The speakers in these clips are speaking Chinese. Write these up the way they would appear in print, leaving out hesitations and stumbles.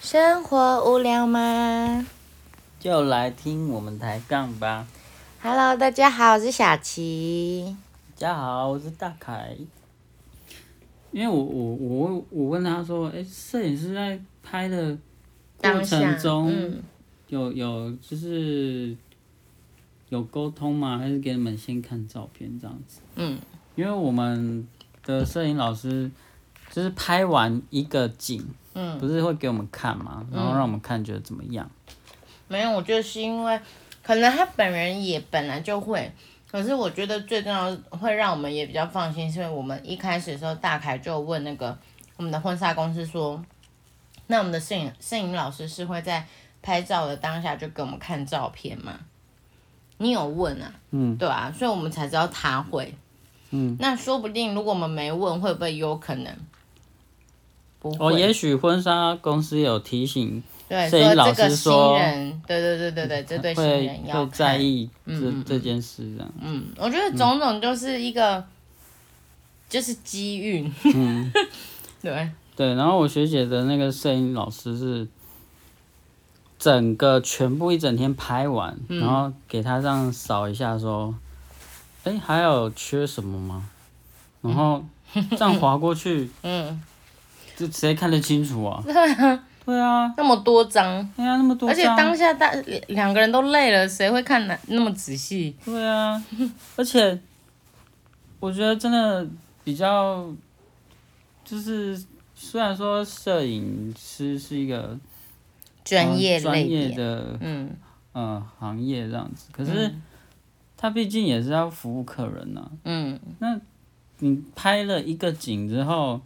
生活无聊吗？就来听我们抬杠吧。Hello， 大家好，我是小琪。大家好，我是大凯。因为我问他说，摄影师在拍的过程中，有就是有沟通吗？还是给你们先看照片这样子？因为我们的摄影老师就是拍完一个景。不是会给我们看吗？然后让我们看觉得怎么样？没有，我觉得是因为可能他本人也本来就会，可是我觉得最重要会让我们也比较放心，是因为我们一开始的时候，大凯就问那个我们的婚纱公司说，那我们的摄影老师是会在拍照的当下就给我们看照片吗？你有问啊？对啊，所以我们才知道他会。那说不定如果我们没问，会不会有可能？也许婚纱公司有提醒摄影老师说，对，这对新人要看会在意这件事啊。我觉得种种就是一个，就是机遇。对。然后我学姐的那个摄影老师是整个全部一整天拍完，然后给他这样扫一下说，还有缺什么吗？然后这样滑过去，这谁看得清楚啊？对啊，那么多张，那么多张，而且当下两个人都累了，谁会看那么仔细？对啊，而且我觉得真的比较，就是虽然说摄影师是一个专业的行业这样子，可是他毕竟也是要服务客人啊。那你拍了一个景之后，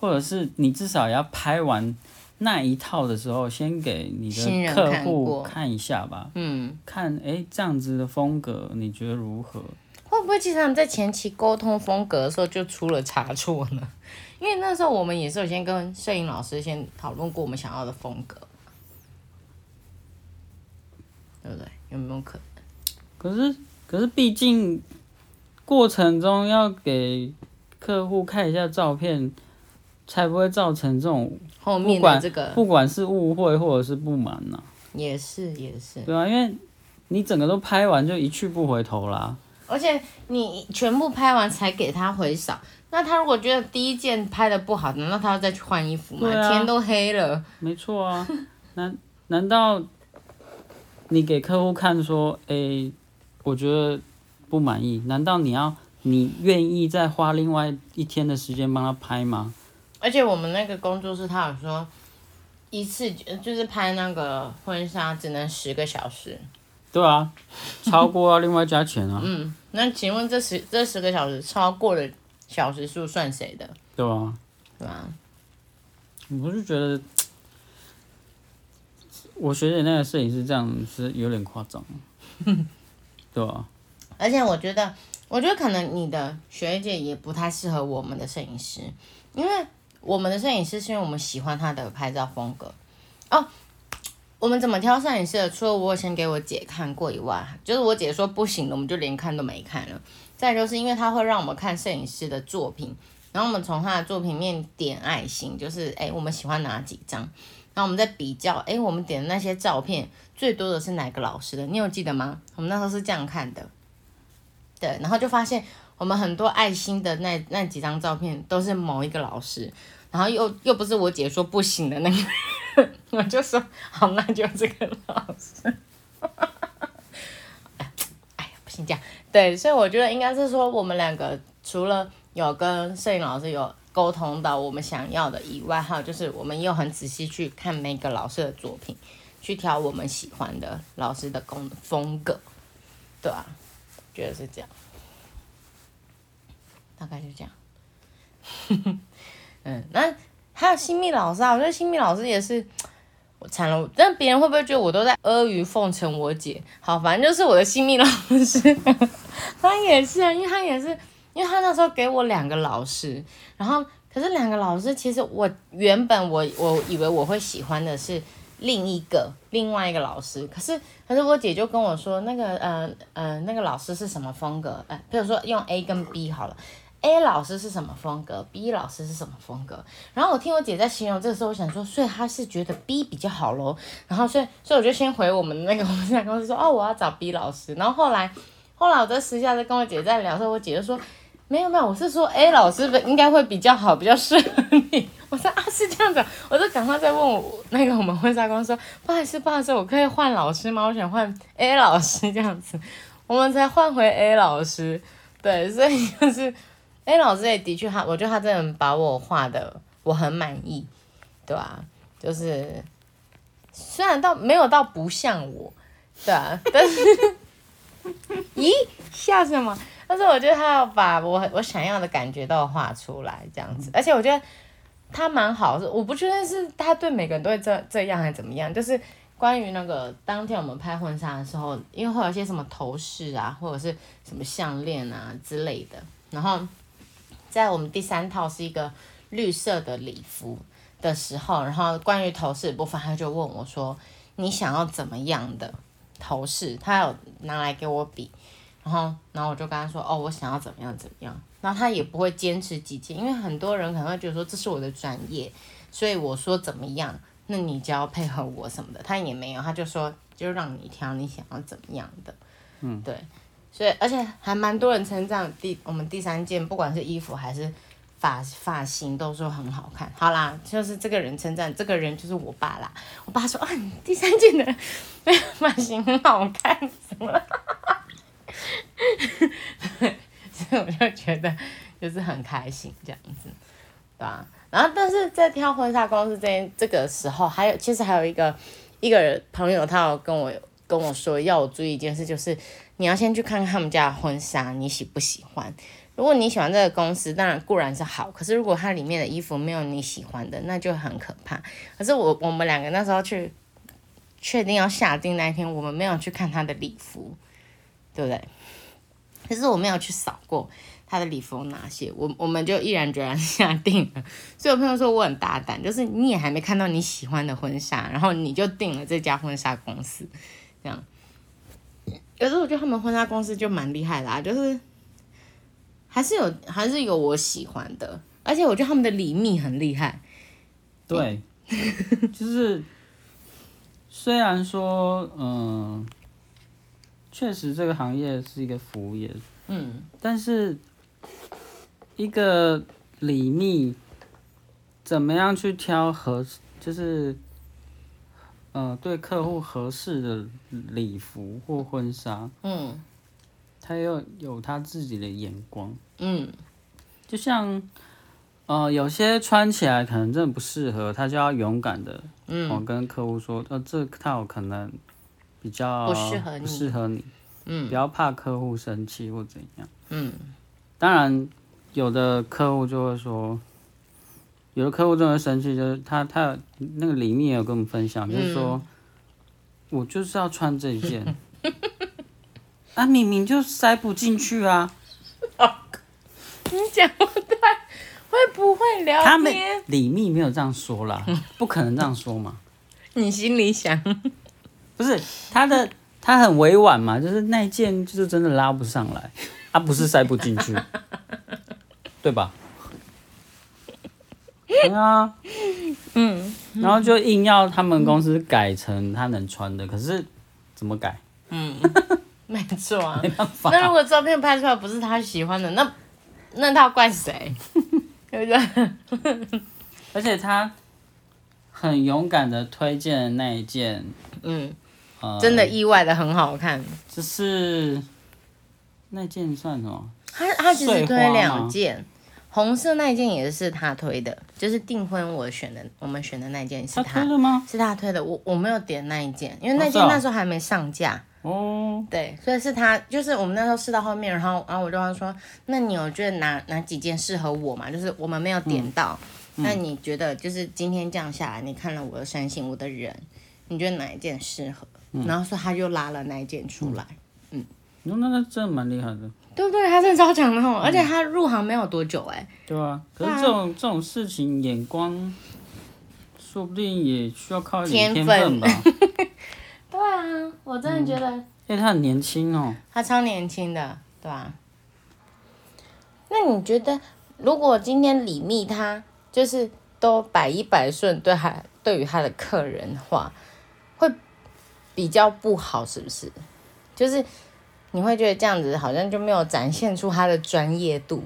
或者是你至少也要拍完那一套的时候，先给你的客户看一下吧。看这样子的风格，你觉得如何？会不会其实他们在前期沟通风格的时候就出了差错呢？因为那时候我们也是有先跟摄影老师先讨论过我们想要的风格，对不对？有没有可能？可是毕竟过程中要给客户看一下照片。才不会造成这种后面的这个不管是误会或者是不满啊。也是。对啊，因为你整个都拍完就一去不回头啦。而且你全部拍完才给他回扫，那他如果觉得第一件拍的不好，难道他要再去换衣服吗？对啊，天都黑了。没错啊，难道你给客户看说，我觉得不满意，难道你愿意再花另外一天的时间帮他拍吗？而且我们那个工作室，他有说，一次就是拍那个婚纱只能10个小时。对啊，超过要另外加钱啊。那请问这10个小时超过的小时数算谁的？对啊。我就觉得，我学姐那个摄影师这样是有点夸张。对啊。而且我觉得可能你的学姐也不太适合我们的摄影师，因为。我们的摄影师是因为我们喜欢他的拍照风格哦。我们怎么挑摄影师的？除了我先给我姐看过以外，就是我姐说不行的，我们就连看都没看了。再就是因为他会让我们看摄影师的作品，然后我们从他的作品面点爱心，就是我们喜欢哪几张，然后我们再比较我们点的那些照片最多的是哪个老师的，你有记得吗？我们那时候是这样看的，对，然后就发现。我们很多爱心的那几张照片都是某一个老师，然后又不是我姐说不行的那个，我就说好，那就这个老师。哎呀，不行这样。对，所以我觉得应该是说我们两个除了有跟摄影老师有沟通到我们想要的以外，还有就是我们又很仔细去看每个老师的作品，去挑我们喜欢的老师的风格。对啊，觉得是这样。大概就这样，那还有新秘老师啊，我觉得新秘老师也是，我惨了，但别人会不会觉得我都在阿谀奉承我姐？好，反正就是我的新秘老师，他也是啊，因为他那时候给我2个老师，然后可是2个老师，其实我原本我以为我会喜欢的是另外一个老师，可是我姐就跟我说那个老师是什么风格，比如说用A跟B 好了。A 老师是什么风格 ，B 老师是什么风格。然后我听我姐在形容这个时候，我想说，所以她是觉得 B 比较好咯。然后所以我就先回我们那个我们在公司说，哦，我要找 B 老师。然后后来我在私下在跟我姐在聊的时候，我姐就说，没有，我是说 A 老师应该会比较好，比较适合你。我说啊，是这样子，我就赶快再问我那个我们婚纱公司说，不好意思，我可以换老师吗？我想换 A 老师这样子，我们才换回 A 老师。对，所以就是。哎，老师也的确，我觉得他真的把我画的我很满意，对啊，就是虽然没有到不像我，对啊，但是咦笑什么？但是我觉得他要把我想要的感觉都画出来这样子，而且我觉得他蛮好，我不确定是他对每个人都会这样还是怎么样，就是关于那个当天我们拍婚纱的时候，因为会有一些什么头饰啊，或者是什么项链啊之类的，然后。在我们第三套是一个绿色的礼服的时候，然后关于头饰的部分，他就问我说：“你想要怎么样的头饰？”他有拿来给我比，然后我就跟他说：“哦，我想要怎么样。”然后他也不会坚持己见，因为很多人可能会觉得说这是我的专业，所以我说怎么样，那你就要配合我什么的。他也没有，他就说就让你挑你想要怎么样的，对。所以，而且还蛮多人称赞我们第三件，不管是衣服还是发型，都说很好看。好啦，就是这个人称赞，这个人就是我爸啦。我爸说：“啊，你第三件的发型很好看，什么了？”所以我就觉得就是很开心这样子，对吧？然后，但是在挑婚纱公司这个时候，其实还有一个朋友，他有跟我说要我注意一件事，就是你要先去看看他们家的婚纱你喜不喜欢。如果你喜欢这个公司当然固然是好，可是如果它里面的衣服没有你喜欢的，那就很可怕。可是我们两个那时候去确定要下定那一天，我们没有去看他的礼服，对不对？可是我没有去扫过他的礼服有哪些，我们就毅然决然下定了。所以我朋友说我很大胆，就是你也还没看到你喜欢的婚纱，然后你就定了这家婚纱公司这样。可是我觉得他们婚纱公司就蛮厉害的啊，就是还是有我喜欢的，而且我觉得他们的礼密很厉害。对，就是虽然说确实这个行业是一个服务业，但是一个礼密怎么样去挑就是。对客户合适的礼服或婚纱，他又有他自己的眼光，就像，有些穿起来可能真的不适合，他就要勇敢的，跟客户说，这套可能比较不适合你，不要怕客户生气或怎样，当然有的客户就会说。有的客户真的生气，就是他那个李密也有跟我们分享，就是说，我就是要穿这件，啊明明就塞不进去啊！你讲不对，会不会聊天？李密没有这样说啦，不可能这样说嘛。你心里想，不是他很委婉嘛，就是那一件就是真的拉不上来，不是塞不进去，对吧？对啊，然后就硬要他们公司改成他能穿的，可是怎么改？没错啊，没办法。那如果照片拍出来不是他喜欢的，那他要怪谁？对不对？而且他很勇敢的推荐的那一件，真的意外的很好看。就是那件算什么？他其实推了两件。红色那一件也是他推的，就是订婚我们选的那一件是他推的吗？是他推的，我没有点那一件，因为那件那时候还没上架。哦，对，所以是他，就是我们那时候试到后面，然后我就跟他说，那你有觉得哪几件适合我嘛？就是我们没有点到，那你觉得就是今天这样下来，你看了我的身形，我的人，你觉得哪一件适合？然后说他就拉了那一件出来，那真的蛮厉害的。对不对？他真的超强的吼，而且他入行没有多久哎。对啊，可是这种事情眼光，说不定也需要靠一点天分吧。对啊，我真的觉得。因为他很年轻哦。他超年轻的，对吧？那你觉得如果今天李密他就是都百依百顺对于他的客人的话，会比较不好是不是？就是你会觉得这样子好像就没有展现出他的专业度。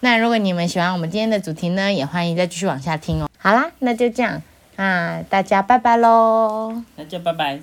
那如果你们喜欢我们今天的主题呢，也欢迎再继续往下听哦。好啦，那就这样，那大家拜拜咯。大家拜拜。